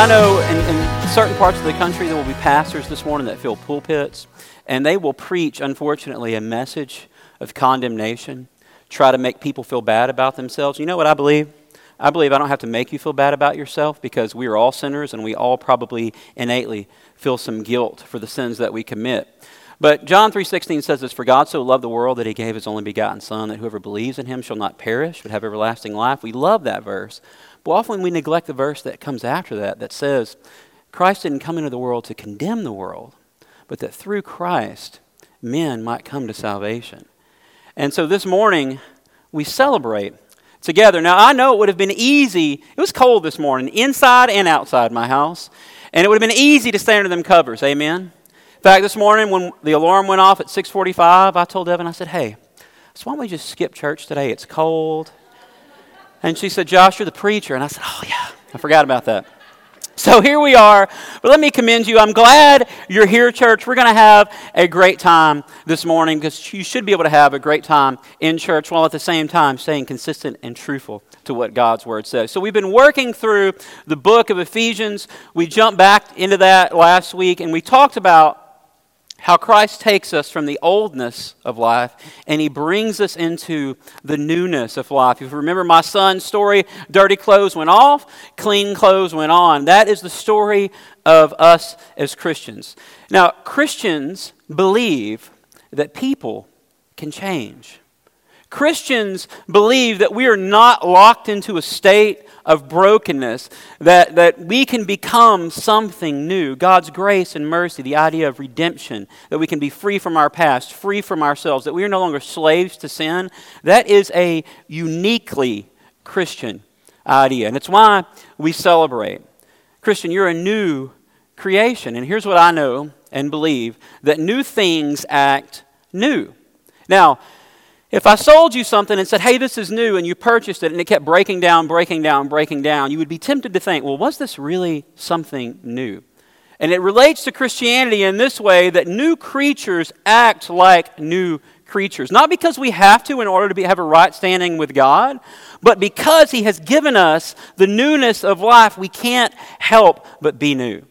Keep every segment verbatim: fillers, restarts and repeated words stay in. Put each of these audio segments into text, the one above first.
I know in, in certain parts of the country there will be pastors this morning that fill pulpits, and they will preach, unfortunately, a message of condemnation, try to make people feel bad about themselves. You know what I believe? I believe I don't have to make you feel bad about yourself, because we are all sinners and we all probably innately feel some guilt for the sins that we commit. But John three sixteen says this: "For God so loved the world that he gave his only begotten Son, that whoever believes in him shall not perish, but have everlasting life." We love that verse. But often we neglect the verse that comes after that, that says, Christ didn't come into the world to condemn the world, but that through Christ, men might come to salvation. And so this morning, we celebrate together. Now, I know it would have been easy. It was cold this morning, inside and outside my house. And it would have been easy to stay under them covers, amen? In fact, this morning when the alarm went off at six forty-five, I told Evan, I said, "Hey, so why don't we just skip church today? It's cold." And she said, "Josh, you're the preacher." And I said, "Oh, yeah, I forgot about that." So here we are. But let me commend you. I'm glad you're here, church. We're going to have a great time this morning, because you should be able to have a great time in church while at the same time staying consistent and truthful to what God's Word says. So we've been working through the book of Ephesians. We jumped back into that last week, and we talked about how Christ takes us from the oldness of life and he brings us into the newness of life. If you remember my son's story, dirty clothes went off, clean clothes went on. That is the story of us as Christians. Now, Christians believe that people can change. Christians believe that we are not locked into a state of brokenness, that, that we can become something new. God's grace and mercy, the idea of redemption, that we can be free from our past, free from ourselves, that we are no longer slaves to sin. That is a uniquely Christian idea, and it's why we celebrate. Christian, you're a new creation, and here's what I know and believe, that new things act new. Now, if I sold you something and said, "Hey, this is new," and you purchased it and it kept breaking down, breaking down, breaking down, you would be tempted to think, well, was this really something new? And it relates to Christianity in this way, that new creatures act like new creatures. Not because we have to in order to be, have a right standing with God, but because he has given us the newness of life, we can't help but be new.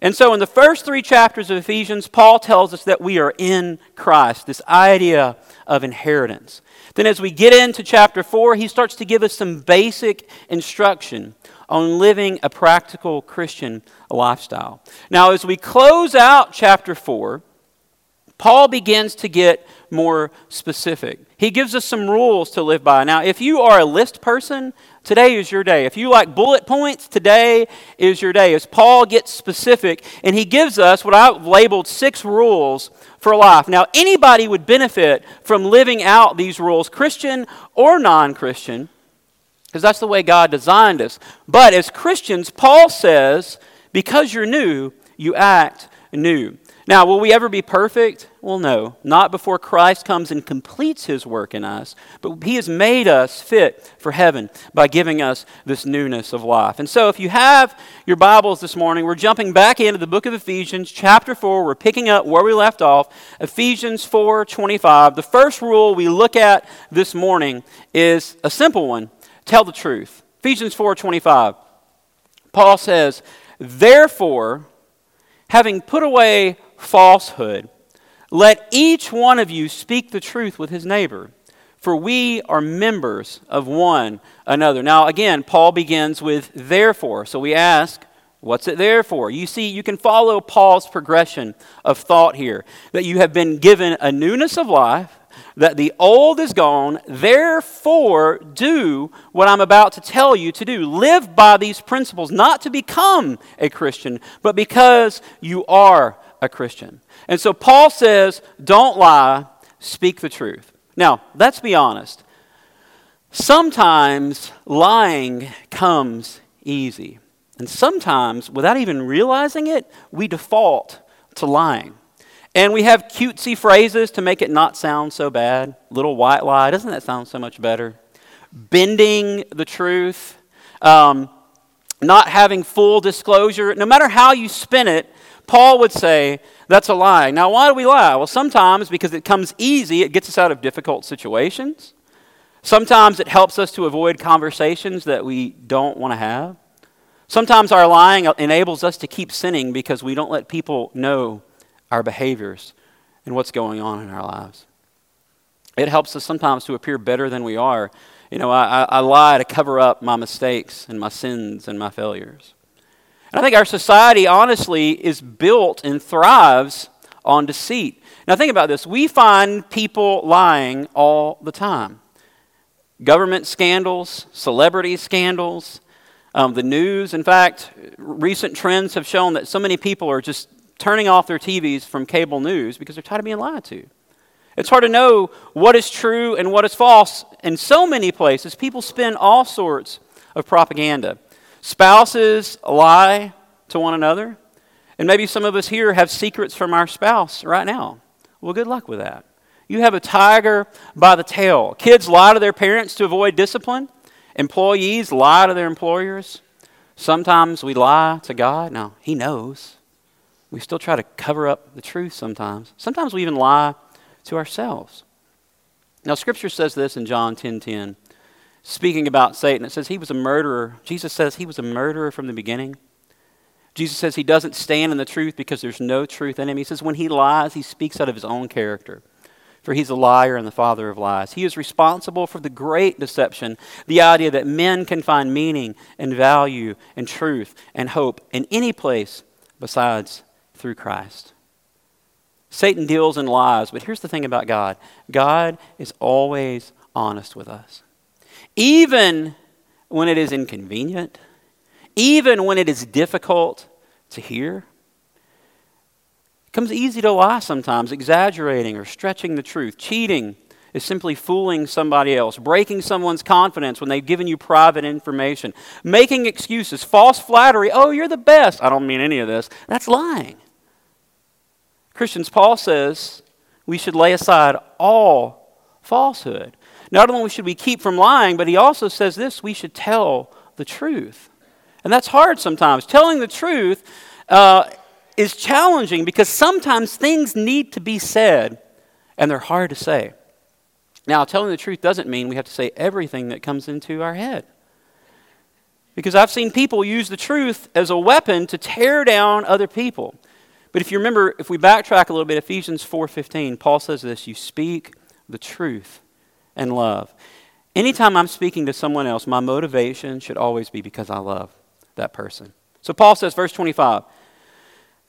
And so in the first three chapters of Ephesians, Paul tells us that we are in Christ, this idea of inheritance. Then as we get into chapter four, he starts to give us some basic instruction on living a practical Christian lifestyle. Now, as we close out chapter four, Paul begins to get more specific. He gives us some rules to live by. Now, if you are a list person, today is your day. If you like bullet points, today is your day. As Paul gets specific, and he gives us what I've labeled six rules for life. Now, anybody would benefit from living out these rules, Christian or non-Christian, because that's the way God designed us. But as Christians, Paul says, because you're new, you act new. Now, will we ever be perfect? Well, no, not before Christ comes and completes his work in us, but he has made us fit for heaven by giving us this newness of life. And so if you have your Bibles this morning, we're jumping back into the book of Ephesians, chapter four. We're picking up where we left off, Ephesians four twenty-five. The first rule we look at this morning is a simple one: tell the truth. Ephesians four twenty-five, Paul says, "Therefore, having put away falsehood, let each one of you speak the truth with his neighbor, for we are members of one another." Now again, Paul begins with "therefore." So we ask, what's it there for? You see, you can follow Paul's progression of thought here, that you have been given a newness of life, that the old is gone, therefore do what I'm about to tell you to do. Live by these principles, not to become a Christian, but because you are a Christian. And so Paul says, don't lie, speak the truth. Now, let's be honest. Sometimes lying comes easy. And sometimes, without even realizing it, we default to lying. And we have cutesy phrases to make it not sound so bad. Little white lie, doesn't that sound so much better? Bending the truth, um, not having full disclosure. No matter how you spin it, Paul would say, that's a lie. Now, why do we lie? Well, sometimes because it comes easy, it gets us out of difficult situations. Sometimes it helps us to avoid conversations that we don't want to have. Sometimes our lying enables us to keep sinning because we don't let people know our behaviors and what's going on in our lives. It helps us sometimes to appear better than we are. You know, I, I lie to cover up my mistakes and my sins and my failures. And I think our society, honestly, is built and thrives on deceit. Now think about this. We find people lying all the time. Government scandals, celebrity scandals, um, the news. In fact, recent trends have shown that so many people are just turning off their T Vs from cable news because they're tired of being lied to. It's hard to know what is true and what is false. In so many places, people spin all sorts of propaganda. Spouses lie to one another. And maybe some of us here have secrets from our spouse right now. Well, good luck with that. You have a tiger by the tail. Kids lie to their parents to avoid discipline. Employees lie to their employers. Sometimes we lie to God. Now, He knows. We still try to cover up the truth sometimes. Sometimes we even lie to ourselves. Now, Scripture says this in John ten ten, speaking about Satan. It says he was a murderer. Jesus says he was a murderer from the beginning. Jesus says he doesn't stand in the truth because there's no truth in him. He says when he lies, he speaks out of his own character, for he's a liar and the father of lies. He is responsible for the great deception, the idea that men can find meaning and value and truth and hope in any place besides through Christ. Satan deals in lies, but here's the thing about God. God is always honest with us. Even when it is inconvenient, even when it is difficult to hear, it comes easy to lie sometimes, exaggerating or stretching the truth. Cheating is simply fooling somebody else, breaking someone's confidence when they've given you private information, making excuses, false flattery. Oh, you're the best. I don't mean any of this. That's lying. Christians, Paul says we should lay aside all falsehood. Not only should we keep from lying, but he also says this, we should tell the truth. And that's hard sometimes. Telling the truth uh, is challenging because sometimes things need to be said and they're hard to say. Now, telling the truth doesn't mean we have to say everything that comes into our head. Because I've seen people use the truth as a weapon to tear down other people. But if you remember, if we backtrack a little bit, Ephesians four fifteen, Paul says this, you speak the truth in love. Anytime I'm speaking to someone else, my motivation should always be because I love that person. So Paul says, verse twenty-five,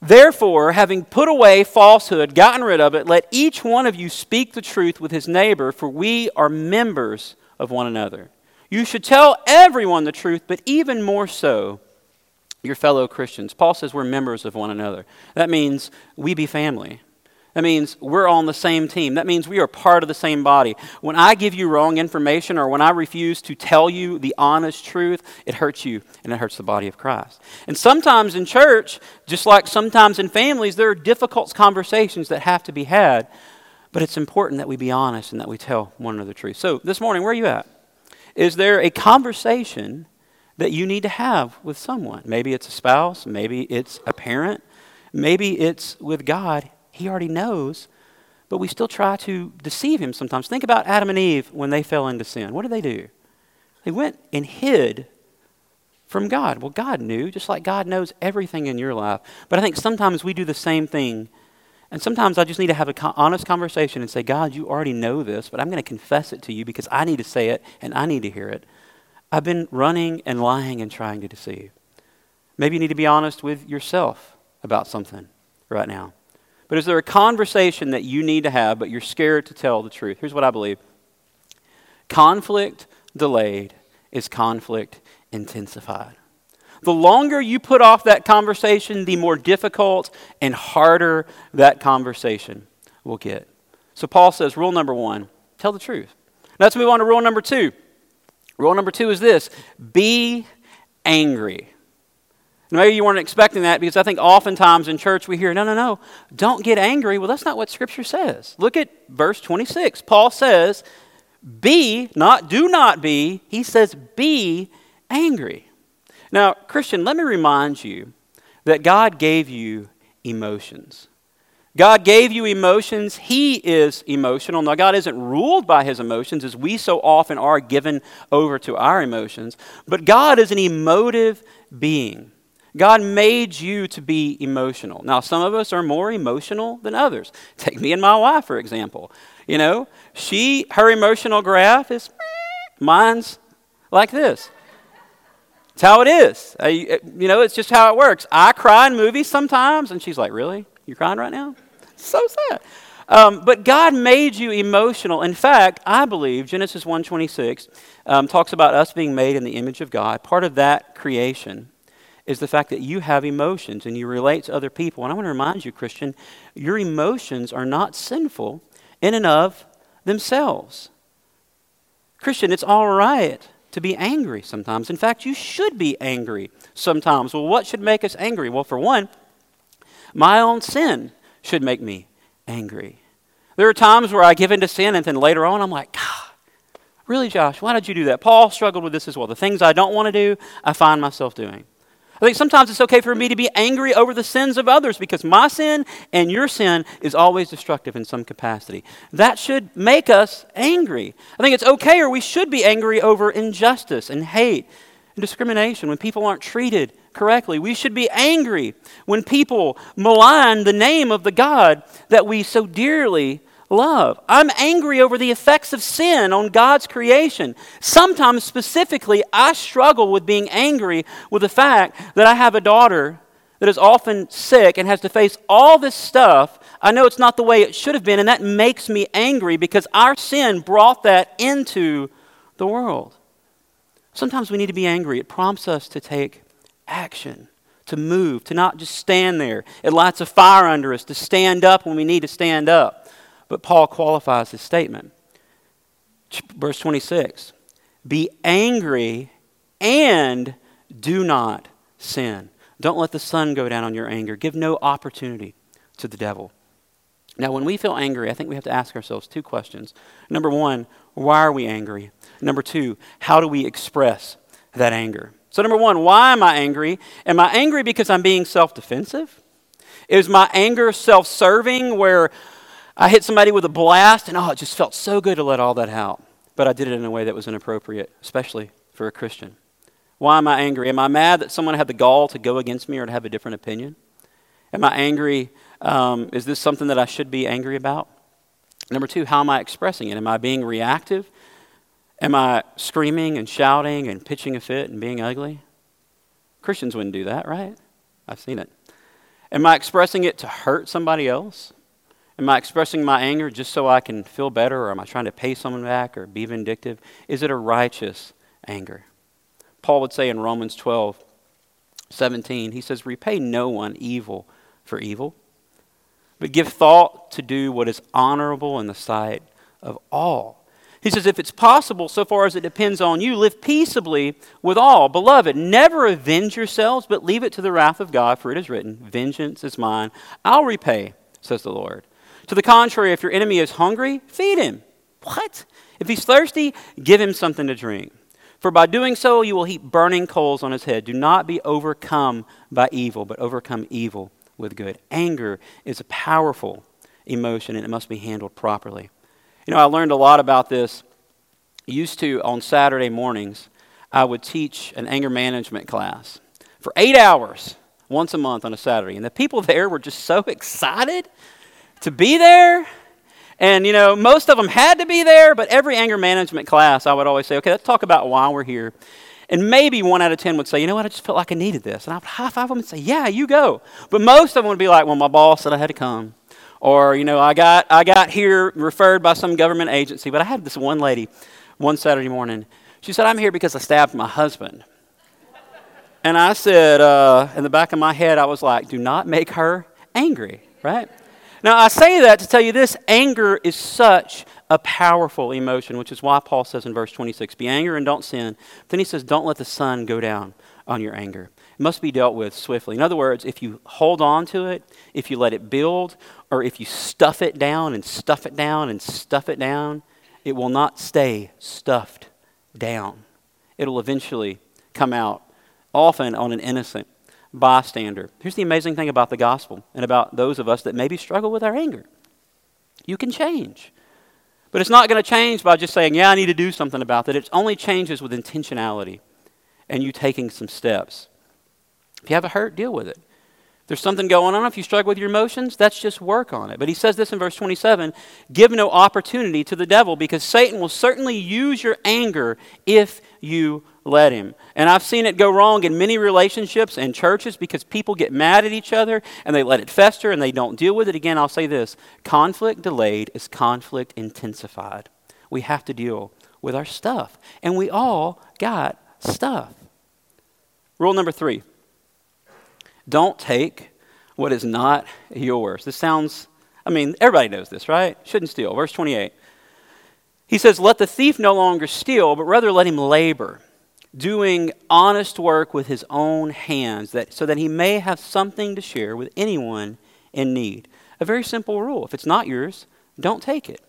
therefore, having put away falsehood, gotten rid of it, let each one of you speak the truth with his neighbor, for we are members of one another. You should tell everyone the truth, but even more so, your fellow Christians. Paul says we're members of one another. That means we be family. That means we're on the same team. That means we are part of the same body. When I give you wrong information or when I refuse to tell you the honest truth, it hurts you and it hurts the body of Christ. And sometimes in church, just like sometimes in families, there are difficult conversations that have to be had, but it's important that we be honest and that we tell one another the truth. So this morning, where are you at? Is there a conversation that you need to have with someone? Maybe it's a spouse, maybe it's a parent, maybe it's with God. He already knows, but we still try to deceive him sometimes. Think about Adam and Eve when they fell into sin. What did they do? They went and hid from God. Well, God knew, just like God knows everything in your life. But I think sometimes we do the same thing. And sometimes I just need to have an honest conversation and say, God, you already know this, but I'm going to confess it to you because I need to say it and I need to hear it. I've been running and lying and trying to deceive. Maybe you need to be honest with yourself about something right now. But is there a conversation that you need to have, but you're scared to tell the truth? Here's what I believe. Conflict delayed is conflict intensified. The longer you put off that conversation, the more difficult and harder that conversation will get. So Paul says, rule number one, tell the truth. Now let's move on to rule number two. Rule number two is this, be angry. And maybe you weren't expecting that because I think oftentimes in church we hear, no, no, no, don't get angry. Well, that's not what Scripture says. Look at verse twenty-six. Paul says, be, not do not be, he says, be angry. Now, Christian, let me remind you that God gave you emotions. God gave you emotions. He is emotional. Now, God isn't ruled by his emotions as we so often are given over to our emotions, but God is an emotive being. God made you to be emotional. Now, some of us are more emotional than others. Take me and my wife, for example. You know, she, her emotional graph is, mine's like this. It's how it is. I, you know, it's just how it works. I cry in movies sometimes, and she's like, really? You're crying right now? So sad. Um, but God made you emotional. In fact, I believe Genesis one twenty-six um, talks about us being made in the image of God. Part of that creation is the fact that you have emotions and you relate to other people. And I want to remind you, Christian, your emotions are not sinful in and of themselves. Christian, it's all right to be angry sometimes. In fact, you should be angry sometimes. Well, what should make us angry? Well, for one, my own sin should make me angry. There are times where I give in to sin and then later on I'm like, God, really, Josh, why did you do that? Paul struggled with this as well. The things I don't want to do, I find myself doing. I think sometimes it's okay for me to be angry over the sins of others because my sin and your sin is always destructive in some capacity. That should make us angry. I think it's okay, or we should be angry over injustice and hate and discrimination when people aren't treated correctly. We should be angry when people malign the name of the God that we so dearly love. I'm angry over the effects of sin on God's creation. Sometimes, specifically, I struggle with being angry with the fact that I have a daughter that is often sick and has to face all this stuff. I know it's not the way it should have been, and that makes me angry because our sin brought that into the world. Sometimes we need to be angry. It prompts us to take action, to move, to not just stand there. It lights a fire under us, to stand up when we need to stand up. But Paul qualifies his statement. Verse twenty-six, be angry and do not sin. Don't let the sun go down on your anger. Give no opportunity to the devil. Now, when we feel angry, I think we have to ask ourselves two questions. Number one, why are we angry? Number two, how do we express that anger? So number one, why am I angry? Am I angry because I'm being self-defensive? Is my anger self-serving where I hit somebody with a blast and oh, it just felt so good to let all that out, but I did it in a way that was inappropriate, especially for a Christian. Why am I angry? Am I mad that someone had the gall to go against me or to have a different opinion? Am I angry? Um, is this something that I should be angry about? Number two, how am I expressing it? Am I being reactive? Am I screaming and shouting and pitching a fit and being ugly? Christians wouldn't do that, right? I've seen it. Am I expressing it to hurt somebody else? Am I expressing my anger just so I can feel better, or am I trying to pay someone back or be vindictive? Is it a righteous anger? Paul would say in Romans twelve, seventeen, he says, repay no one evil for evil, but give thought to do what is honorable in the sight of all. He says, if it's possible, so far as it depends on you, live peaceably with all. Beloved, never avenge yourselves, but leave it to the wrath of God, for it is written, vengeance is mine, I'll repay, says the Lord. To the contrary, if your enemy is hungry, feed him. What? If he's thirsty, give him something to drink. For by doing so, you will heap burning coals on his head. Do not be overcome by evil, but overcome evil with good. Anger is a powerful emotion, and it must be handled properly. You know, I learned a lot about this. Used to, on Saturday mornings, I would teach an anger management class for eight hours once a month on a Saturday. And the people there were just so excited to be there. And, you know, most of them had to be there, but every anger management class, I would always say, okay, let's talk about why we're here. And maybe one out of ten would say, you know what, I just felt like I needed this. And I would high-five them and say, yeah, you go. But most of them would be like, well, my boss said I had to come. Or, you know, I got I got here referred by some government agency, but I had this one lady one Saturday morning. She said, I'm here because I stabbed my husband. And I said, uh, in the back of my head, I was like, do not make her angry, right? Now, I say that to tell you this, anger is such a powerful emotion, which is why Paul says in verse twenty-six, be angry and don't sin. Then he says, don't let the sun go down on your anger. It must be dealt with swiftly. In other words, if you hold on to it, if you let it build, or if you stuff it down and stuff it down and stuff it down, it will not stay stuffed down. It'll eventually come out, often on an innocent bystander. Here's the amazing thing about the gospel and about those of us that maybe struggle with our anger. You can change. But it's not going to change by just saying, yeah, I need to do something about that. It only changes with intentionality and you taking some steps. If you have a hurt, deal with it. If there's something going on, if you struggle with your emotions, that's just work on it. But he says this in verse twenty-seven, give no opportunity to the devil, because Satan will certainly use your anger if you let him. And I've seen it go wrong in many relationships and churches because people get mad at each other and they let it fester and they don't deal with it. Again, I'll say this, conflict delayed is conflict intensified. We have to deal with our stuff, and we all got stuff. Rule number three, don't take what is not yours. This sounds, I mean, everybody knows this, right? Shouldn't steal. Verse twenty-eight, he says, let the thief no longer steal, but rather let him labor, doing honest work with his own hands, that so that he may have something to share with anyone in need. A very simple rule. If it's not yours, don't take it.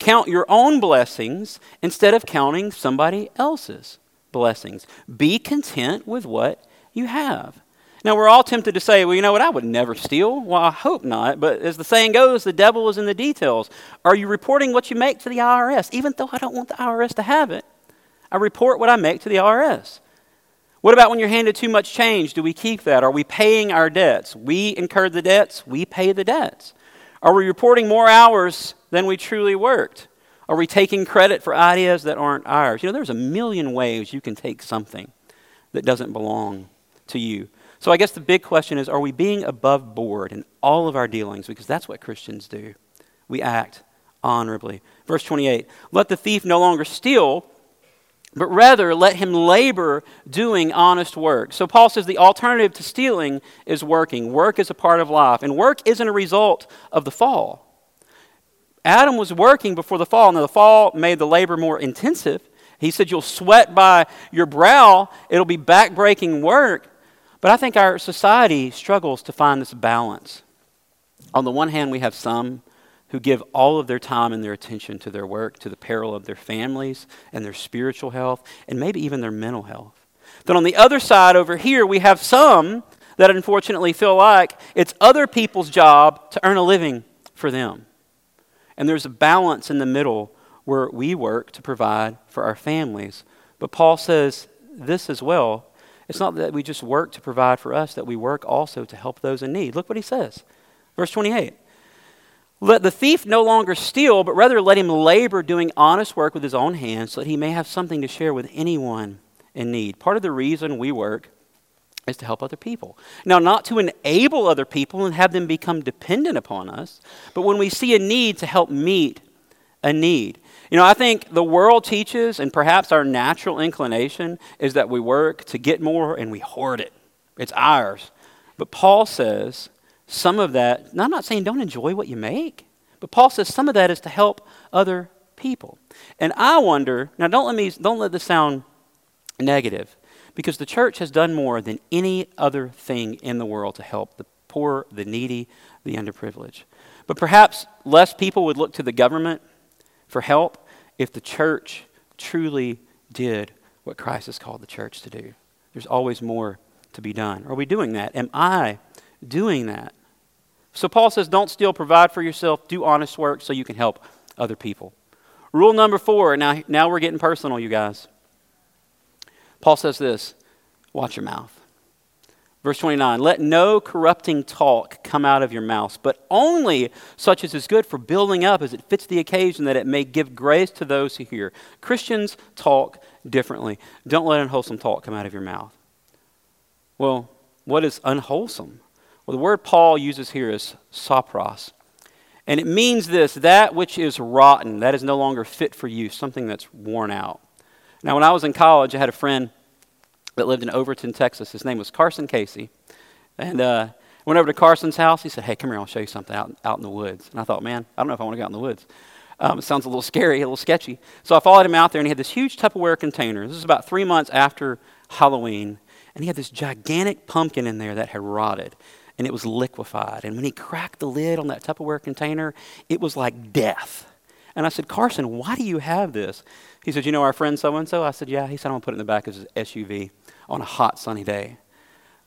Count your own blessings instead of counting somebody else's blessings. Be content with what you have. Now, we're all tempted to say, well, you know what, I would never steal. Well, I hope not, but as the saying goes, the devil is in the details. Are you reporting what you make to the I R S? Even though I don't want the I R S to have it, I report what I make to the I R S. What about when you're handed too much change? Do we keep that? Are we paying our debts? We incur the debts, we pay the debts. Are we reporting more hours than we truly worked? Are we taking credit for ideas that aren't ours? You know, there's a million ways you can take something that doesn't belong to you. So I guess the big question is, are we being above board in all of our dealings? Because that's what Christians do. We act honorably. Verse twenty-eight, let the thief no longer steal, but rather let him labor doing honest work. So Paul says the alternative to stealing is working. Work is a part of life, and work isn't a result of the fall. Adam was working before the fall. Now, the fall made the labor more intensive. He said you'll sweat by your brow. It'll be back-breaking work. But I think our society struggles to find this balance. On the one hand, we have some who give all of their time and their attention to their work, to the peril of their families and their spiritual health, and maybe even their mental health. Then on the other side over here, we have some that unfortunately feel like it's other people's job to earn a living for them. And there's a balance in the middle where we work to provide for our families. But Paul says this as well. It's not that we just work to provide for us, that we work also to help those in need. Look what he says. Verse twenty-eight. Let the thief no longer steal, but rather let him labor doing honest work with his own hands so that he may have something to share with anyone in need. Part of the reason we work is to help other people. Now, not to enable other people and have them become dependent upon us, but when we see a need, to help meet a need. You know, I think the world teaches, and perhaps our natural inclination is that we work to get more and we hoard it. It's ours. But Paul says, some of that, now I'm not saying don't enjoy what you make, but Paul says some of that is to help other people. And I wonder, now don't let me, don't let this sound negative, because the church has done more than any other thing in the world to help the poor, the needy, the underprivileged. But perhaps less people would look to the government for help if the church truly did what Christ has called the church to do. There's always more to be done. Are we doing that? Am I doing that? So Paul says, don't steal, provide for yourself, do honest work so you can help other people. Rule number four, now, now we're getting personal, you guys. Paul says this, watch your mouth. Verse twenty-nine, let no corrupting talk come out of your mouth, but only such as is good for building up as it fits the occasion, that it may give grace to those who hear. Christians talk differently. Don't let unwholesome talk come out of your mouth. Well, what is unwholesome? Well, the word Paul uses here is sopros, and it means this, that which is rotten, that is no longer fit for use, something that's worn out. Now, when I was in college, I had a friend that lived in Overton, Texas. His name was Carson Casey, and uh, went over to Carson's house. He said, hey, come here, I'll show you something out, out in the woods. And I thought, man, I don't know if I want to go out in the woods. Um, it sounds a little scary, a little sketchy. So I followed him out there, and he had this huge Tupperware container. This was about three months after Halloween, and he had this gigantic pumpkin in there that had rotted. And it was liquefied. And when he cracked the lid on that Tupperware container, it was like death. And I said, Carson, why do you have this? He said, you know our friend so-and-so? I said, yeah. He said, I'm going to put it in the back of his S U V on a hot, sunny day.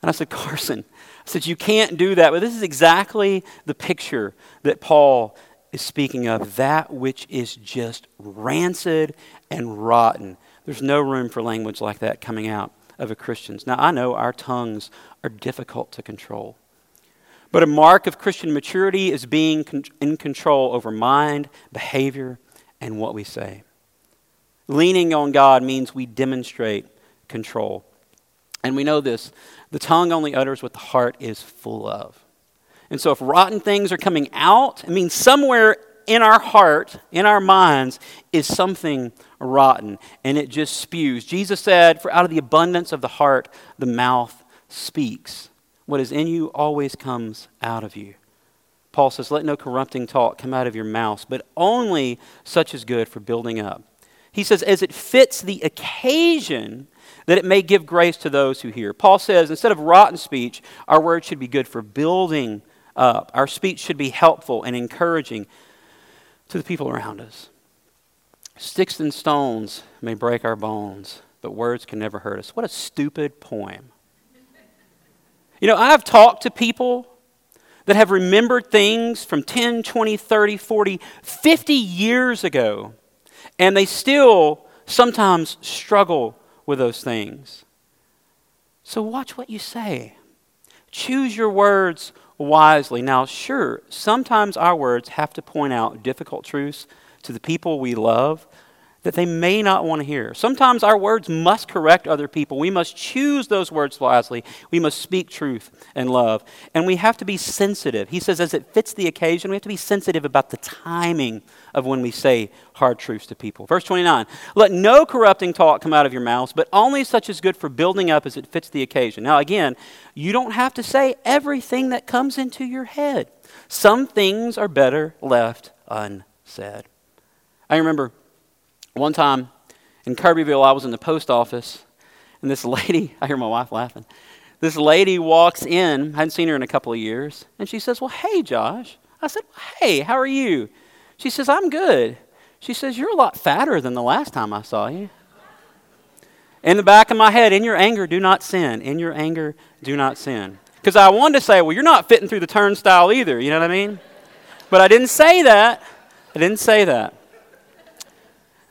And I said, Carson, I said, you can't do that. But this is exactly the picture that Paul is speaking of, that which is just rancid and rotten. There's no room for language like that coming out of a Christian. Now, I know our tongues are difficult to control, but a mark of Christian maturity is being con- in control over mind, behavior, and what we say. Leaning on God means we demonstrate control. And we know this, the tongue only utters what the heart is full of. And so if rotten things are coming out, it means somewhere in our heart, in our minds, is something rotten, and it just spews. Jesus said, for out of the abundance of the heart, the mouth speaks. What is in you always comes out of you. Paul says, let no corrupting talk come out of your mouth, but only such is good for building up. He says, as it fits the occasion, that it may give grace to those who hear. Paul says, instead of rotten speech, our words should be good for building up. Our speech should be helpful and encouraging to the people around us. Sticks and stones may break our bones, but words can never hurt us. What a stupid poem. You know, I've talked to people that have remembered things from ten, twenty, thirty, forty, fifty years ago, and they still sometimes struggle with those things. So watch what you say. Choose your words wisely. Now, sure, sometimes our words have to point out difficult truths to the people we love that they may not want to hear. Sometimes our words must correct other people. We must choose those words wisely. We must speak truth and love. And we have to be sensitive. He says, as it fits the occasion, we have to be sensitive about the timing of when we say hard truths to people. Verse twenty-nine, let no corrupting talk come out of your mouths, but only such as good for building up as it fits the occasion. Now again, you don't have to say everything that comes into your head. Some things are better left unsaid. I remember one time in Kirbyville, I was in the post office, and this lady, I hear my wife laughing, this lady walks in, I hadn't seen her in a couple of years, and she says, well, hey, Josh. I said, hey, how are you? She says, I'm good. She says, you're a lot fatter than the last time I saw you. In the back of my head, in your anger, do not sin. In your anger, do not sin. Because I wanted to say, well, you're not fitting through the turnstile either, you know what I mean? But I didn't say that. I didn't say that.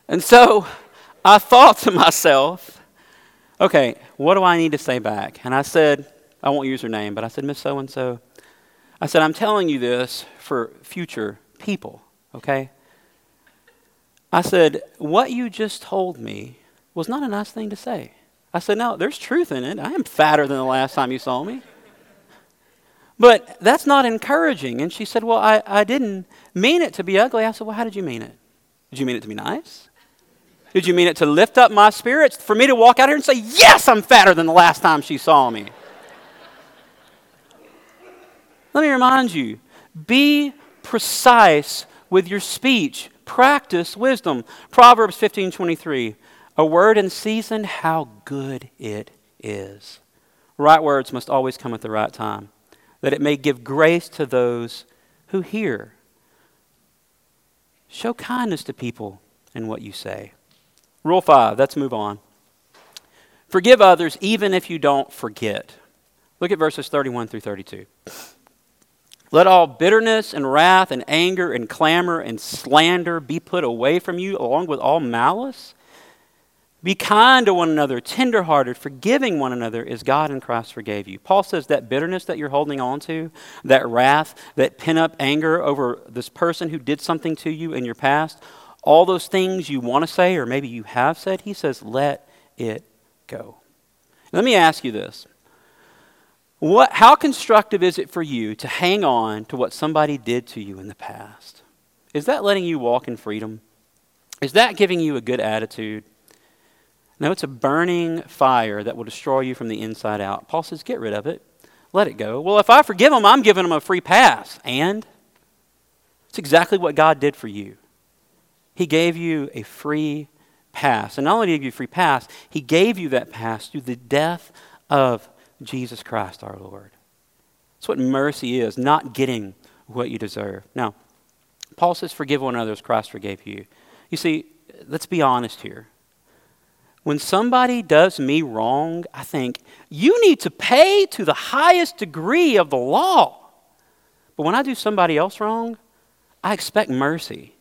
And so I thought to myself, okay, what do I need to say back? And I said, I won't use her name, but I said, Miss So-and-so, I said, I'm telling you this for future people, okay? I said, what you just told me was not a nice thing to say. I said, no, there's truth in it. I am fatter than the last time you saw me. But that's not encouraging. And she said, well, I, I didn't mean it to be ugly. I said, well, how did you mean it? Did you mean it to be nice? Did you mean it to lift up my spirits? For me to walk out here and say, yes, I'm fatter than the last time she saw me. Let me remind you, be precise with your speech. Practice wisdom. Proverbs fifteen twenty-three, a word in season, how good it is. Right words must always come at the right time, that it may give grace to those who hear. Show kindness to people in what you say. Rule five, let's move on. Forgive others even if you don't forget. Look at verses thirty-one through thirty-two. Let all bitterness and wrath and anger and clamor and slander be put away from you, along with all malice. Be kind to one another, tenderhearted, forgiving one another as God in Christ forgave you. Paul says that bitterness that you're holding on to, that wrath, that pent-up anger over this person who did something to you in your past, all those things you want to say or maybe you have said, he says, let it go. Let me ask you this. What, how constructive is it for you to hang on to what somebody did to you in the past? Is that letting you walk in freedom? Is that giving you a good attitude? No, it's a burning fire that will destroy you from the inside out. Paul says, get rid of it. Let it go. Well, if I forgive them, I'm giving them a free pass. And it's exactly what God did for you. He gave you a free pass. And not only did he give you a free pass, he gave you that pass through the death of Jesus Christ, our Lord. That's what mercy is, not getting what you deserve. Now, Paul says, forgive one another as Christ forgave you. You see, let's be honest here. When somebody does me wrong, I think, you need to pay to the highest degree of the law. But when I do somebody else wrong, I expect mercy.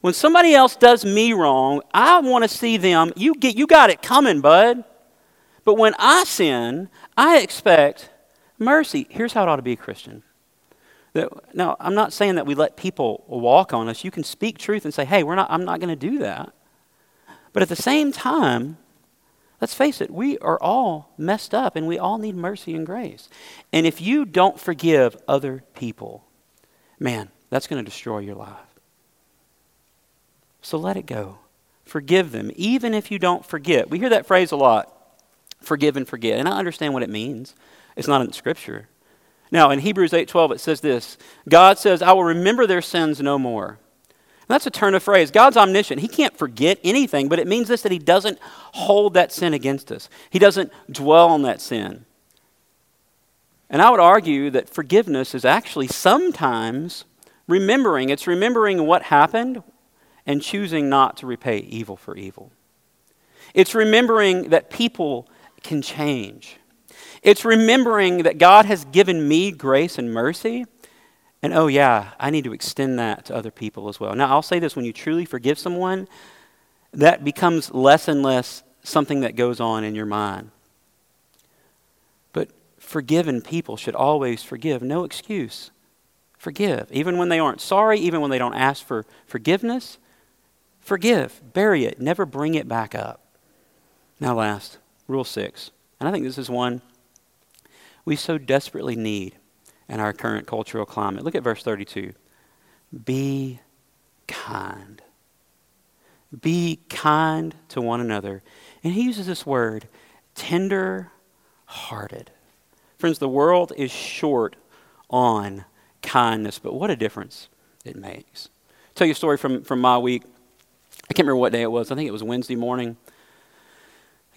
When somebody else does me wrong, I want to see them, you get, you got it coming, bud. But when I sin, I expect mercy. Here's how it ought to be a Christian. Now, I'm not saying that we let people walk on us. You can speak truth and say, hey, we're not. I'm not going to do that. But at the same time, let's face it, we are all messed up and we all need mercy and grace. And if you don't forgive other people, man, that's going to destroy your life. So let it go. Forgive them, even if you don't forget. We hear that phrase a lot, forgive and forget. And I understand what it means. It's not in Scripture. Now, in Hebrews eight twelve, it says this. God says, I will remember their sins no more. And that's a turn of phrase. God's omniscient. He can't forget anything, but it means this, that he doesn't hold that sin against us. He doesn't dwell on that sin. And I would argue that forgiveness is actually sometimes remembering. It's remembering what happened and choosing not to repay evil for evil. It's remembering that people can change. It's remembering that God has given me grace and mercy. And oh yeah, I need to extend that to other people as well. Now I'll say this, when you truly forgive someone, that becomes less and less something that goes on in your mind. But forgiven people should always forgive. No excuse. Forgive. Even when they aren't sorry, even when they don't ask for forgiveness, forgive. Bury it. Never bring it back up. Now last, rule six. And I think this is one we so desperately need in our current cultural climate. Look at verse thirty-two. Be kind. Be kind to one another. And he uses this word, tender-hearted. Friends, the world is short on kindness, but what a difference it makes. I'll tell you a story from, from my week. I can't remember what day it was. I think it was Wednesday morning.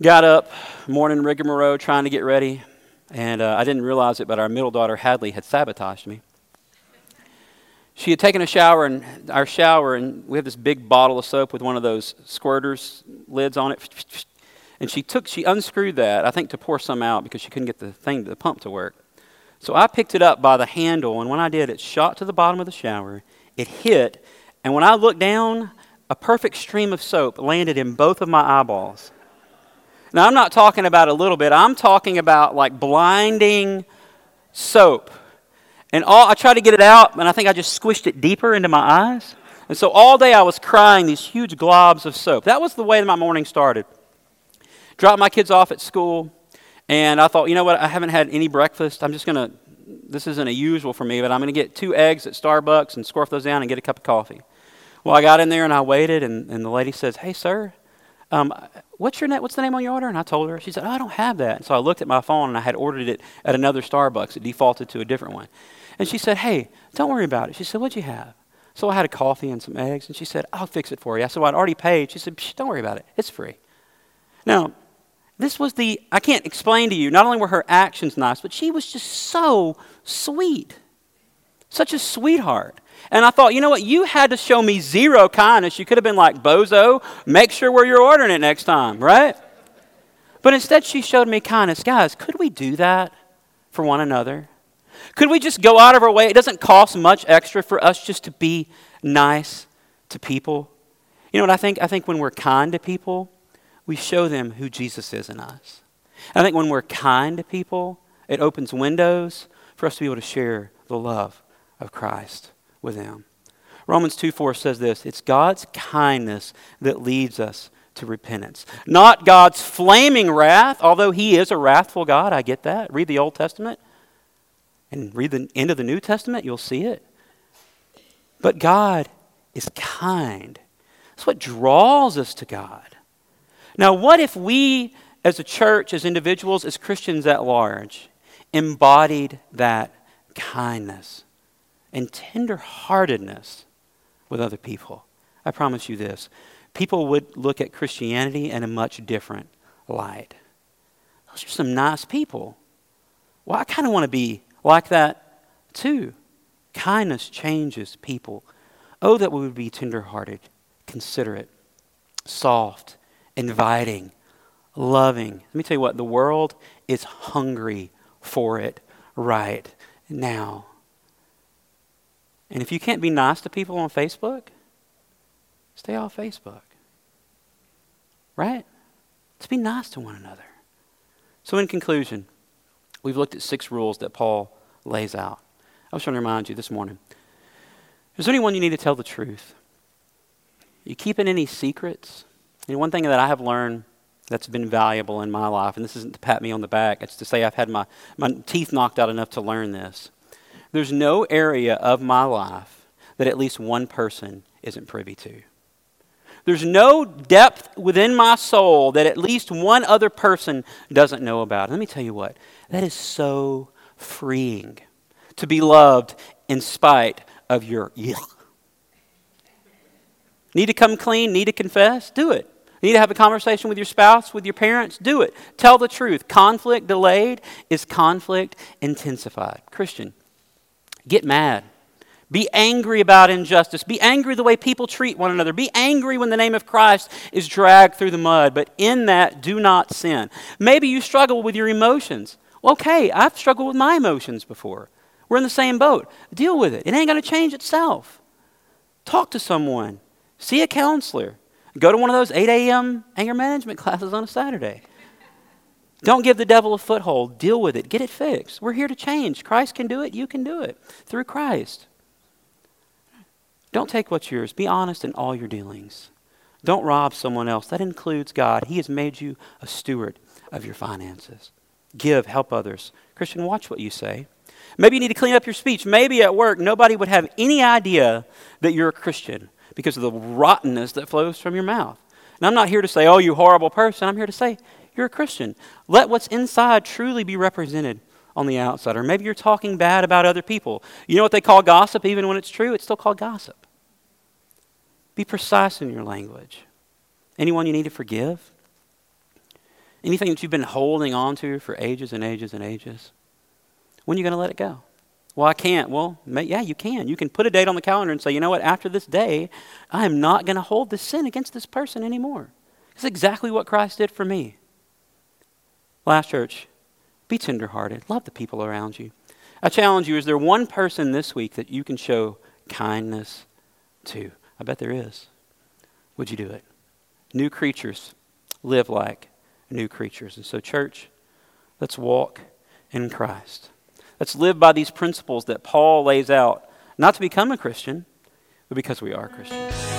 Got up, morning rigmarole, trying to get ready. And uh, I didn't realize it, but our middle daughter, Hadley, had sabotaged me. She had taken a shower, and our shower, and we have this big bottle of soap with one of those squirters lids on it. And she took, she unscrewed that, I think, to pour some out because she couldn't get the thing, the pump to work. So I picked it up by the handle, and when I did, it shot to the bottom of the shower. It hit, and when I looked down, a perfect stream of soap landed in both of my eyeballs. Now, I'm not talking about a little bit. I'm talking about like blinding soap. And all I tried to get it out, and I think I just squished it deeper into my eyes. And so all day I was crying these huge globs of soap. That was the way that my morning started. Dropped my kids off at school, and I thought, you know what? I haven't had any breakfast. I'm just going to, this isn't a usual for me, but I'm going to get two eggs at Starbucks and scarf those down and get a cup of coffee. Well, I got in there, and I waited, and, and the lady says, hey, sir, Um, what's your net? What's the name on your order? And I told her. She said, oh, I don't have that. And so I looked at my phone, and I had ordered it at another Starbucks. It defaulted to a different one. And she said, hey, don't worry about it. She said, what'd you have? So I had a coffee and some eggs. And she said, I'll fix it for you. I said, well, I'd already paid. She said, Psh, don't worry about it. It's free. Now, this was the, I can't explain to you, not only were her actions nice, but she was just so sweet. Such a sweetheart. And I thought, you know what? You had to show me zero kindness. You could have been like, bozo, make sure where you're ordering it next time, right? But instead, she showed me kindness. Guys, could we do that for one another? Could we just go out of our way? It doesn't cost much extra for us just to be nice to people. You know what I think? I think when we're kind to people, we show them who Jesus is in us. I think when we're kind to people, it opens windows for us to be able to share the love of Christ with them. Romans two four says this, it's God's kindness that leads us to repentance. Not God's flaming wrath, although he is a wrathful God, I get that. Read the Old Testament and read the end of the New Testament, you'll see it. But God is kind. That's what draws us to God. Now, what if we as a church, as individuals, as Christians at large, embodied that kindness and tenderheartedness with other people? I promise you this. People would look at Christianity in a much different light. Those are some nice people. Well, I kind of want to be like that too. Kindness changes people. Oh, that we would be tenderhearted, considerate, soft, inviting, loving. Let me tell you what, the world is hungry for it right now. And if you can't be nice to people on Facebook, stay off Facebook. Right? Let's be nice to one another. So in conclusion, we've looked at six rules that Paul lays out. I was trying to remind you this morning. Is there anyone you need to tell the truth? Are you keeping any secrets? And one thing that I have learned that's been valuable in my life, and this isn't to pat me on the back, it's to say I've had my, my teeth knocked out enough to learn this. There's no area of my life that at least one person isn't privy to. There's no depth within my soul that at least one other person doesn't know about. Let me tell you what, that is so freeing to be loved in spite of your yuck. Need to come clean, need to confess, do it. Need to have a conversation with your spouse, with your parents, do it. Tell the truth. Conflict delayed is conflict intensified. Christian, get mad. Be angry about injustice. Be angry the way people treat one another. Be angry when the name of Christ is dragged through the mud. But in that, do not sin. Maybe you struggle with your emotions. Well, okay, I've struggled with my emotions before. We're in the same boat. Deal with it. It ain't going to change itself. Talk to someone. See a counselor. Go to one of those eight a.m. anger management classes on a Saturday. Don't give the devil a foothold. Deal with it. Get it fixed. We're here to change. Christ can do it. You can do it through Christ. Don't take what's yours. Be honest in all your dealings. Don't rob someone else. That includes God. He has made you a steward of your finances. Give, help others. Christian, watch what you say. Maybe you need to clean up your speech. Maybe at work, nobody would have any idea that you're a Christian because of the rottenness that flows from your mouth. And I'm not here to say, oh, you horrible person. I'm here to say, you're a Christian. Let what's inside truly be represented on the outside. Or maybe you're talking bad about other people. You know what they call gossip? Even when it's true, it's still called gossip. Be precise in your language. Anyone you need to forgive? Anything that you've been holding on to for ages and ages and ages? When are you going to let it go? Well, I can't. Well, yeah, you can. You can put a date on the calendar and say, you know what, after this day, I am not going to hold this sin against this person anymore. It's exactly what Christ did for me. Last church, be tenderhearted. Love the people around you. I challenge you, is there one person this week that you can show kindness to? I bet there is. Would you do it? New creatures live like new creatures. And so church, let's walk in Christ. Let's live by these principles that Paul lays out, not to become a Christian, but because we are Christians.